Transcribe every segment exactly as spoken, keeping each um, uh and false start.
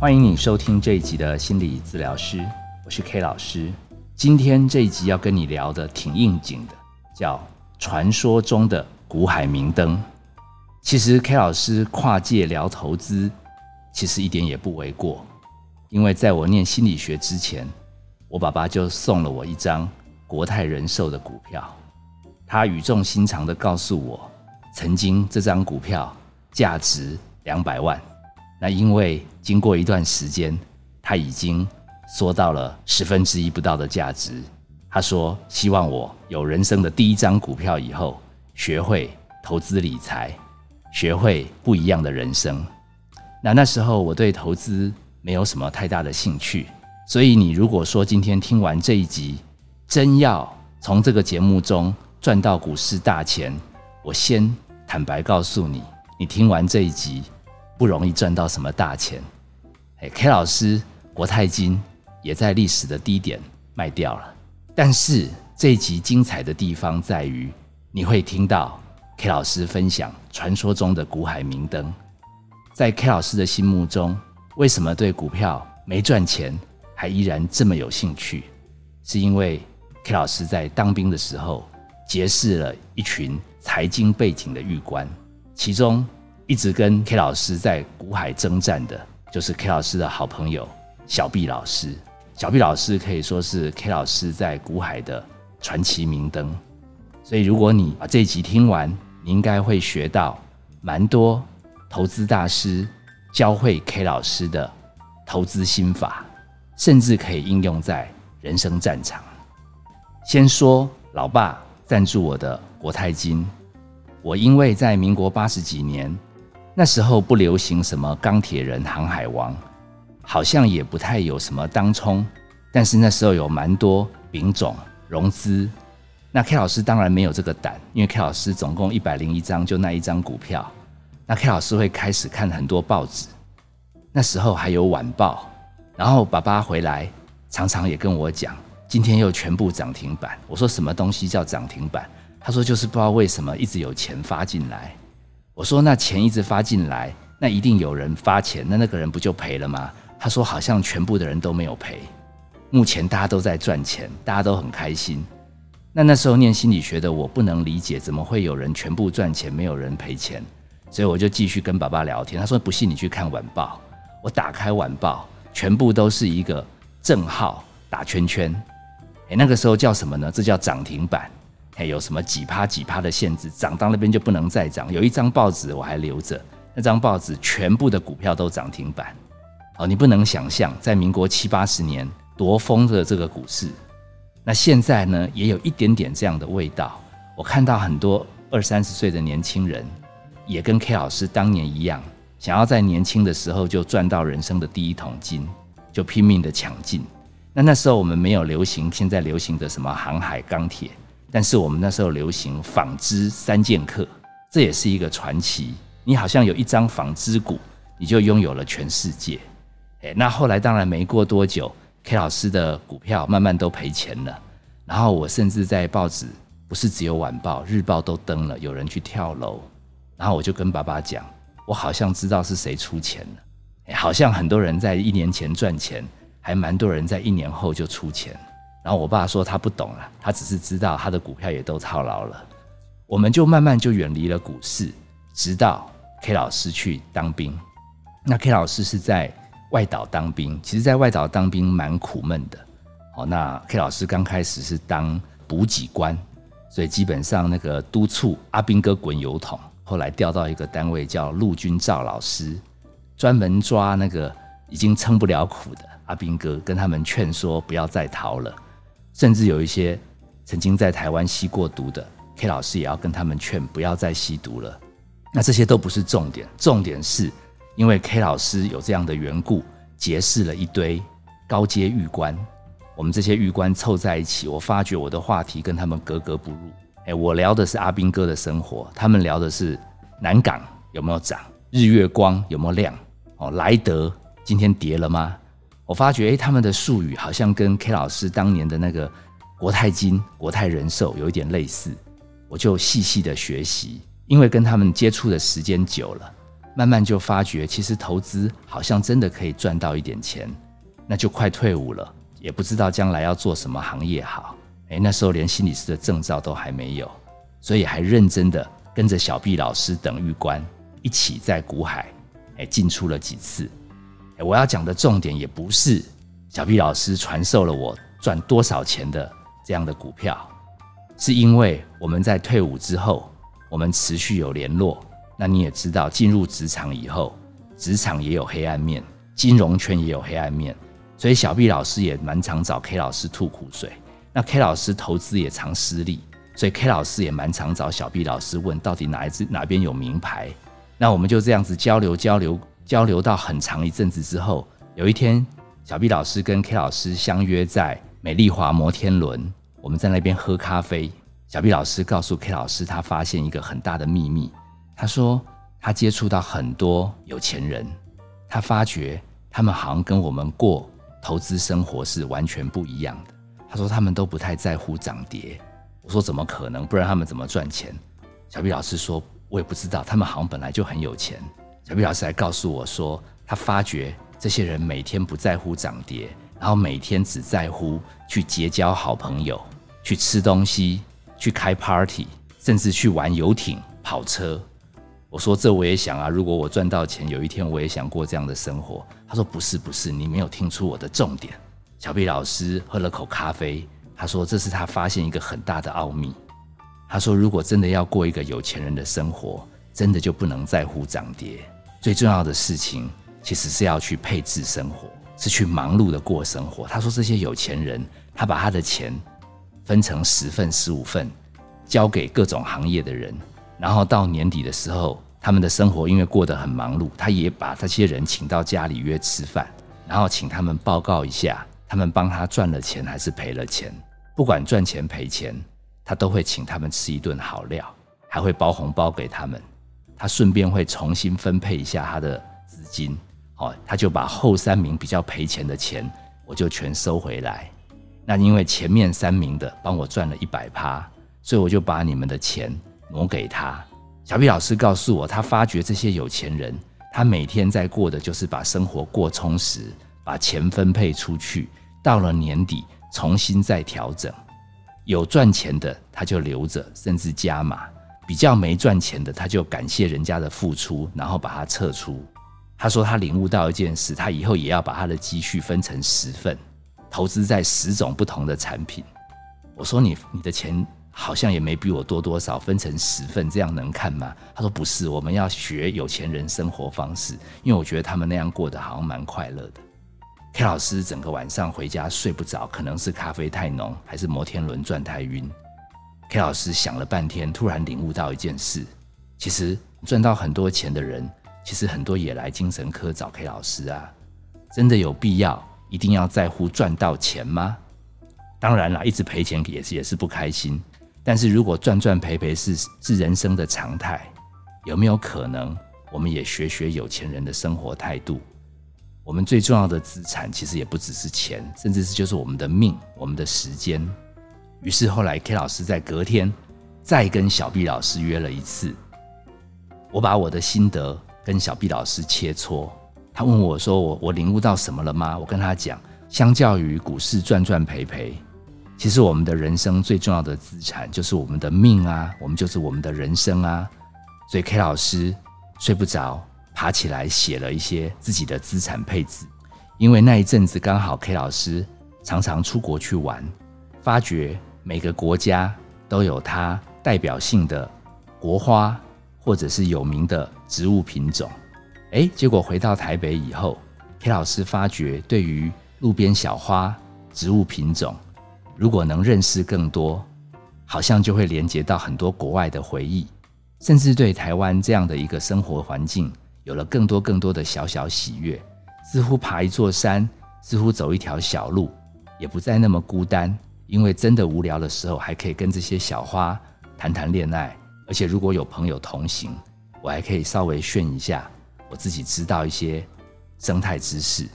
欢迎你收听这一集的心理治疗师，我是 K 老师。今天这一集要跟你聊的挺应景的，叫传说中的股海明灯。其实 K 老师跨界聊投资，其实一点也不为过，因为在我念心理学之前，我爸爸就送了我一张国泰人寿的股票，他语重心长地告诉我，曾经这张股票价值两百万，那因为经过一段时间，他已经缩到了十分之一不到的价值。他说希望我有人生的第一张股票以后，学会投资理财，学会不一样的人生。那那时候我对投资没有什么太大的兴趣，所以你如果说今天听完这一集，真要从这个节目中赚到股市大钱，我先坦白告诉你，你听完这一集不容易赚到什么大钱。 K 老师国泰金也在历史的低点卖掉了，但是这一集精彩的地方在于，你会听到 K 老师分享传说中的股海明灯。在 K 老师的心目中，为什么对股票没赚钱还依然这么有兴趣，是因为 K 老师在当兵的时候结识了一群财经背景的狱官，其中一直跟 K 老师在股海征战的就是 K 老师的好朋友小毕老师。小毕老师可以说是 K 老师在股海的传奇明灯，所以如果你把这一集听完，你应该会学到蛮多投资大师教会 K 老师的投资心法，甚至可以应用在人生战场。先说老爸赞助我的国泰金，我因为在民国八十几年，那时候不流行什么钢铁人、航海王，好像也不太有什么当冲，但是那时候有蛮多丙种融资。那 K 老师当然没有这个胆，因为 K 老师总共一百零一张，就那一张股票。那 K 老师会开始看很多报纸，那时候还有晚报。然后爸爸回来常常也跟我讲，今天又全部涨停板。我说什么东西叫涨停板？他说就是不知道为什么一直有钱发进来。我说那钱一直发进来，那一定有人发钱，那那个人不就赔了吗？他说好像全部的人都没有赔，目前大家都在赚钱，大家都很开心。那那时候念心理学的我不能理解，怎么会有人全部赚钱，没有人赔钱？所以我就继续跟爸爸聊天。他说不信你去看晚报。我打开晚报，全部都是一个正号打圈圈。欸、那个时候叫什么呢？这叫涨停板、欸、有什么几趴几趴的限制，涨到那边就不能再涨。有一张报纸我还留着，那张报纸全部的股票都涨停板、哦、你不能想象在民国七八十年多疯的这个股市。那现在呢，也有一点点这样的味道。我看到很多二三十岁的年轻人也跟 K 老师当年一样，想要在年轻的时候就赚到人生的第一桶金，就拼命的抢进。那那时候我们没有流行现在流行的什么航海钢铁，但是我们那时候流行纺织三剑客，这也是一个传奇。你好像有一张纺织股，你就拥有了全世界、欸、那后来当然没过多久， K 老师的股票慢慢都赔钱了。然后我甚至在报纸，不是只有晚报，日报都登了，有人去跳楼。然后我就跟爸爸讲，我好像知道是谁出钱了、欸、好像很多人在一年前赚钱，还蛮多人在一年后就出钱。然后我爸说他不懂了，他只是知道他的股票也都套牢了。我们就慢慢就远离了股市，直到 K 老师去当兵。那 K 老师是在外岛当兵，其实在外岛当兵蛮苦闷的、哦、那 K 老师刚开始是当补给官，所以基本上那个督促阿兵哥滚油桶。后来调到一个单位叫陆军赵老师，专门抓那个已经撑不了苦的阿兵哥，跟他们劝说不要再逃了。甚至有一些曾经在台湾吸过毒的， K 老师也要跟他们劝不要再吸毒了。那这些都不是重点，重点是因为 K 老师有这样的缘故，结识了一堆高阶狱官。我们这些狱官凑在一起，我发觉我的话题跟他们格格不入、欸、我聊的是阿兵哥的生活，他们聊的是南港有没有涨，日月光有没有亮、哦、莱德今天跌了吗？我发觉、欸、他们的术语好像跟 K 老师当年的那个国泰金、国泰人寿有一点类似，我就细细的学习。因为跟他们接触的时间久了，慢慢就发觉其实投资好像真的可以赚到一点钱，那就快退伍了，也不知道将来要做什么行业好。诶，那时候连心理师的证照都还没有，所以还认真的跟着小毕老师等玉官一起在股海诶进出了几次。诶，我要讲的重点也不是小毕老师传授了我赚多少钱的这样的股票，是因为我们在退伍之后我们持续有联络。那你也知道进入职场以后，职场也有黑暗面，金融圈也有黑暗面，所以小毕老师也蛮常找 K 老师吐苦水，那 K 老师投资也常失利，所以 K 老师也蛮常找小毕老师问到底哪一支哪边有名牌。那我们就这样子交流交流交流到很长一阵子之后，有一天小毕老师跟 K 老师相约在美丽华摩天轮，我们在那边喝咖啡。小毕老师告诉 K 老师他发现一个很大的秘密，他说他接触到很多有钱人，他发觉他们好像跟我们过投资生活是完全不一样的。他说他们都不太在乎涨跌，我说怎么可能，不然他们怎么赚钱？小毕老师说我也不知道，他们好像本来就很有钱。小毕老师还告诉我说他发觉这些人每天不在乎涨跌，然后每天只在乎去结交好朋友，去吃东西，去开 party， 甚至去玩游艇跑车。我说这我也想啊，如果我赚到钱有一天我也想过这样的生活。他说不是不是，你没有听出我的重点。小毕老师喝了口咖啡，他说这是他发现一个很大的奥秘。他说如果真的要过一个有钱人的生活，真的就不能在乎涨跌，最重要的事情其实是要去配置生活，是去忙碌的过生活。他说这些有钱人他把他的钱分成十份十五份交给各种行业的人，然后到年底的时候他们的生活因为过得很忙碌，他也把这些人请到家里约吃饭，然后请他们报告一下他们帮他赚了钱还是赔了钱，不管赚钱赔钱他都会请他们吃一顿好料，还会包红包给他们。他顺便会重新分配一下他的资金、哦、他就把后三名比较赔钱的钱我就全收回来，那因为前面三名的帮我赚了 百分之百， 所以我就把你们的钱挪给他。小毕老师告诉我他发觉这些有钱人他每天在过的就是把生活过充实，把钱分配出去，到了年底重新再调整，有赚钱的他就留着甚至加码，比较没赚钱的他就感谢人家的付出然后把它撤出。他说他领悟到一件事，他以后也要把他的积蓄分成十份，投资在十种不同的产品。我说 你, 你的钱好像也没比我多多少，分成十份这样能看吗？他说不是，我们要学有钱人生活方式，因为我觉得他们那样过得好像蛮快乐的。K 老师整个晚上回家睡不着，可能是咖啡太浓还是摩天轮转太晕。 K 老师想了半天，突然领悟到一件事，其实赚到很多钱的人其实很多也来精神科找 K 老师啊，真的有必要一定要在乎赚到钱吗？当然啦，一直赔钱也是也是不开心，但是如果赚赚赔赔是是人生的常态，有没有可能我们也学学有钱人的生活态度？我们最重要的资产其实也不只是钱，甚至是就是我们的命，我们的时间。于是后来 K 老师在隔天再跟小毕老师约了一次，我把我的心得跟小毕老师切磋。他问我说 我, 我领悟到什么了吗？我跟他讲，相较于股市赚赚赔赔，其实我们的人生最重要的资产就是我们的命啊，我们就是我们的人生啊。所以 K 老师睡不着，爬起来写了一些自己的资产配置。因为那一阵子刚好 K 老师常常出国去玩，发觉每个国家都有它代表性的国花或者是有名的植物品种。诶，结果回到台北以后， K 老师发觉对于路边小花、植物品种如果能认识更多，好像就会连接到很多国外的回忆，甚至对台湾这样的一个生活环境有了更多更多的小小喜悦。似乎爬一座山，似乎走一条小路，也不再那么孤单，因为真的无聊的时候还可以跟这些小花谈谈恋爱，而且如果有朋友同行，我还可以稍微炫一下我自己知道一些生态知识，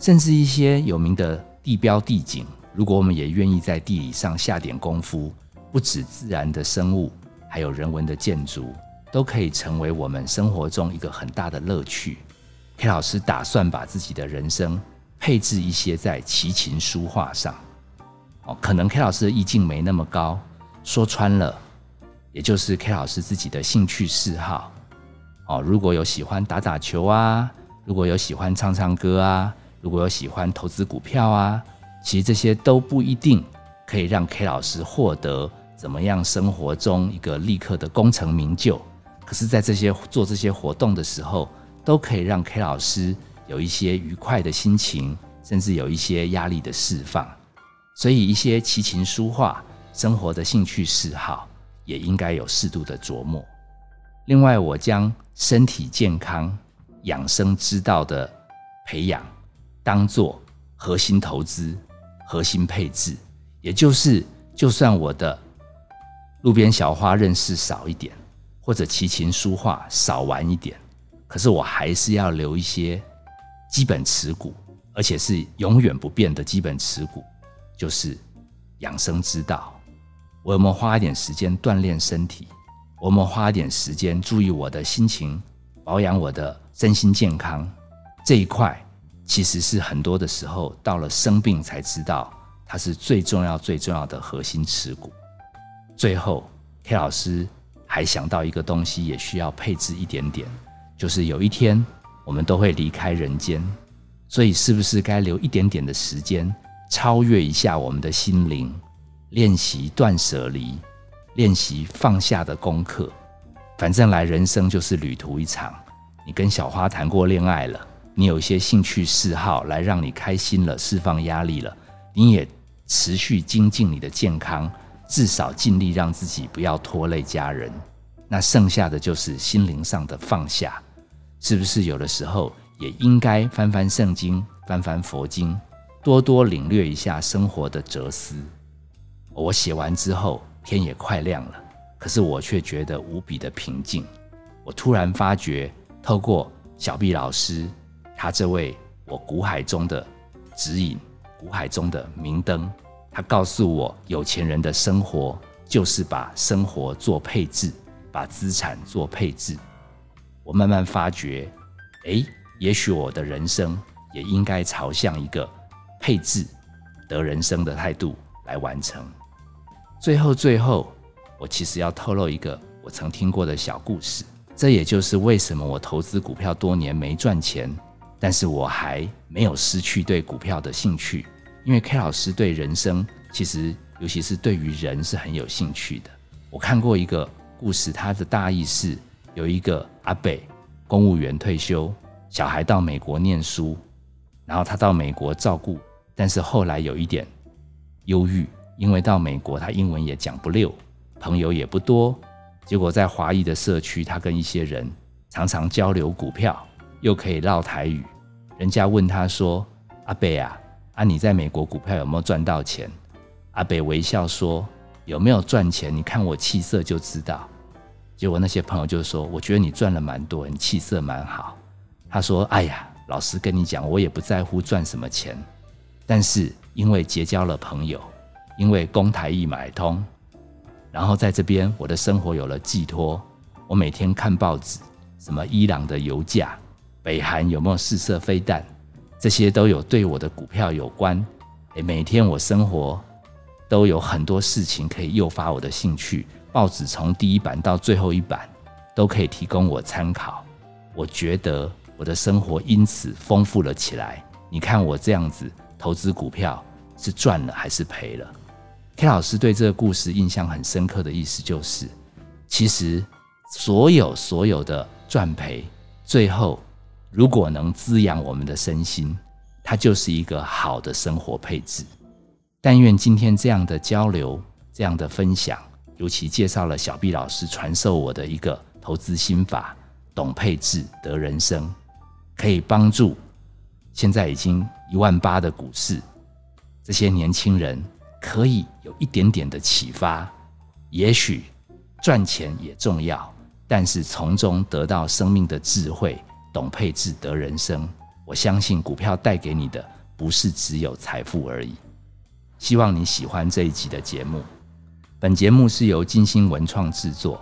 甚至一些有名的地标地景。如果我们也愿意在地理上下点功夫，不止自然的生物，还有人文的建筑，都可以成为我们生活中一个很大的乐趣。K 老师打算把自己的人生配置一些在齐秦书画上。哦，可能 K 老师的意境没那么高，说穿了，也就是 K 老师自己的兴趣嗜好。哦，如果有喜欢打打球啊，如果有喜欢唱唱歌啊，如果有喜欢投资股票啊，其实这些都不一定可以让 K 老师获得怎么样生活中一个立刻的功成名就。可是在这些做这些活动的时候，都可以让 K 老师有一些愉快的心情，甚至有一些压力的释放。所以一些琴棋书画生活的兴趣嗜好也应该有适度的琢磨。另外，我将身体健康养生之道的培养当作核心投资、核心配置，也就是就算我的路边小花认识少一点，或者琴棋书画少玩一点，可是我还是要留一些基本持股，而且是永远不变的基本持股，就是养生之道。我有没有花一点时间锻炼身体？我有没有花一点时间注意我的心情，保养我的身心健康？这一块其实是很多的时候到了生病才知道，它是最重要最重要的核心持股。最后 K 老师还想到一个东西，也需要配置一点点，就是有一天我们都会离开人间，所以是不是该留一点点的时间，超越一下我们的心灵，练习断舍离，练习放下的功课。反正来人生就是旅途一场，你跟小花谈过恋爱了，你有一些兴趣嗜好来让你开心了，释放压力了，你也持续精进你的健康，至少尽力让自己不要拖累家人。那剩下的就是心灵上的放下，是不是有的时候也应该翻翻圣经，翻翻佛经，多多领略一下生活的哲思？我写完之后，天也快亮了，可是我却觉得无比的平静。我突然发觉，透过小毕老师，他这位我股海中的指引，股海中的明灯，他告诉我，有钱人的生活就是把生活做配置，把资产做配置。我慢慢发觉，诶，也许我的人生也应该朝向一个配置得人生的态度来完成。最后最后，我其实要透露一个我曾听过的小故事，这也就是为什么我投资股票多年没赚钱，但是我还没有失去对股票的兴趣。因为 K 老师对人生，其实尤其是对于人是很有兴趣的。我看过一个故事，它的大意是有一个阿伯公务员退休，小孩到美国念书，然后他到美国照顾，但是后来有一点忧郁，因为到美国他英文也讲不溜，朋友也不多，结果在华裔的社区，他跟一些人常常交流股票，又可以绕台语。人家问他说，阿伯啊啊，你在美国股票有没有赚到钱？阿北微笑说，有没有赚钱，你看我气色就知道。结果那些朋友就说，我觉得你赚了蛮多，你气色蛮好。他说，哎呀，老实跟你讲，我也不在乎赚什么钱，但是因为结交了朋友，因为公台一买通，然后在这边我的生活有了寄托。我每天看报纸，什么伊朗的油价，北韩有没有试射飞弹，这些都有对我的股票有关。每天我生活都有很多事情可以诱发我的兴趣，报纸从第一版到最后一版都可以提供我参考。我觉得我的生活因此丰富了起来。你看我这样子投资股票是赚了还是赔了？ K 老师对这个故事印象很深刻的意思就是，其实所有所有的赚赔，最后如果能滋养我们的身心，它就是一个好的生活配置。但愿今天这样的交流，这样的分享，尤其介绍了小毕老师传授我的一个投资心法，懂配置得人生，可以帮助现在已经一万八的股市，这些年轻人可以有一点点的启发。也许赚钱也重要，但是从中得到生命的智慧，懂配置得人生，我相信股票带给你的不是只有财富而已。希望你喜欢这一集的节目。本节目是由金星文创制作，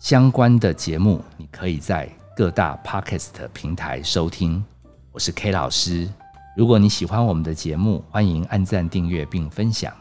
相关的节目你可以在各大 Podcast 平台收听。我是 K 老师，如果你喜欢我们的节目，欢迎按赞、订阅并分享。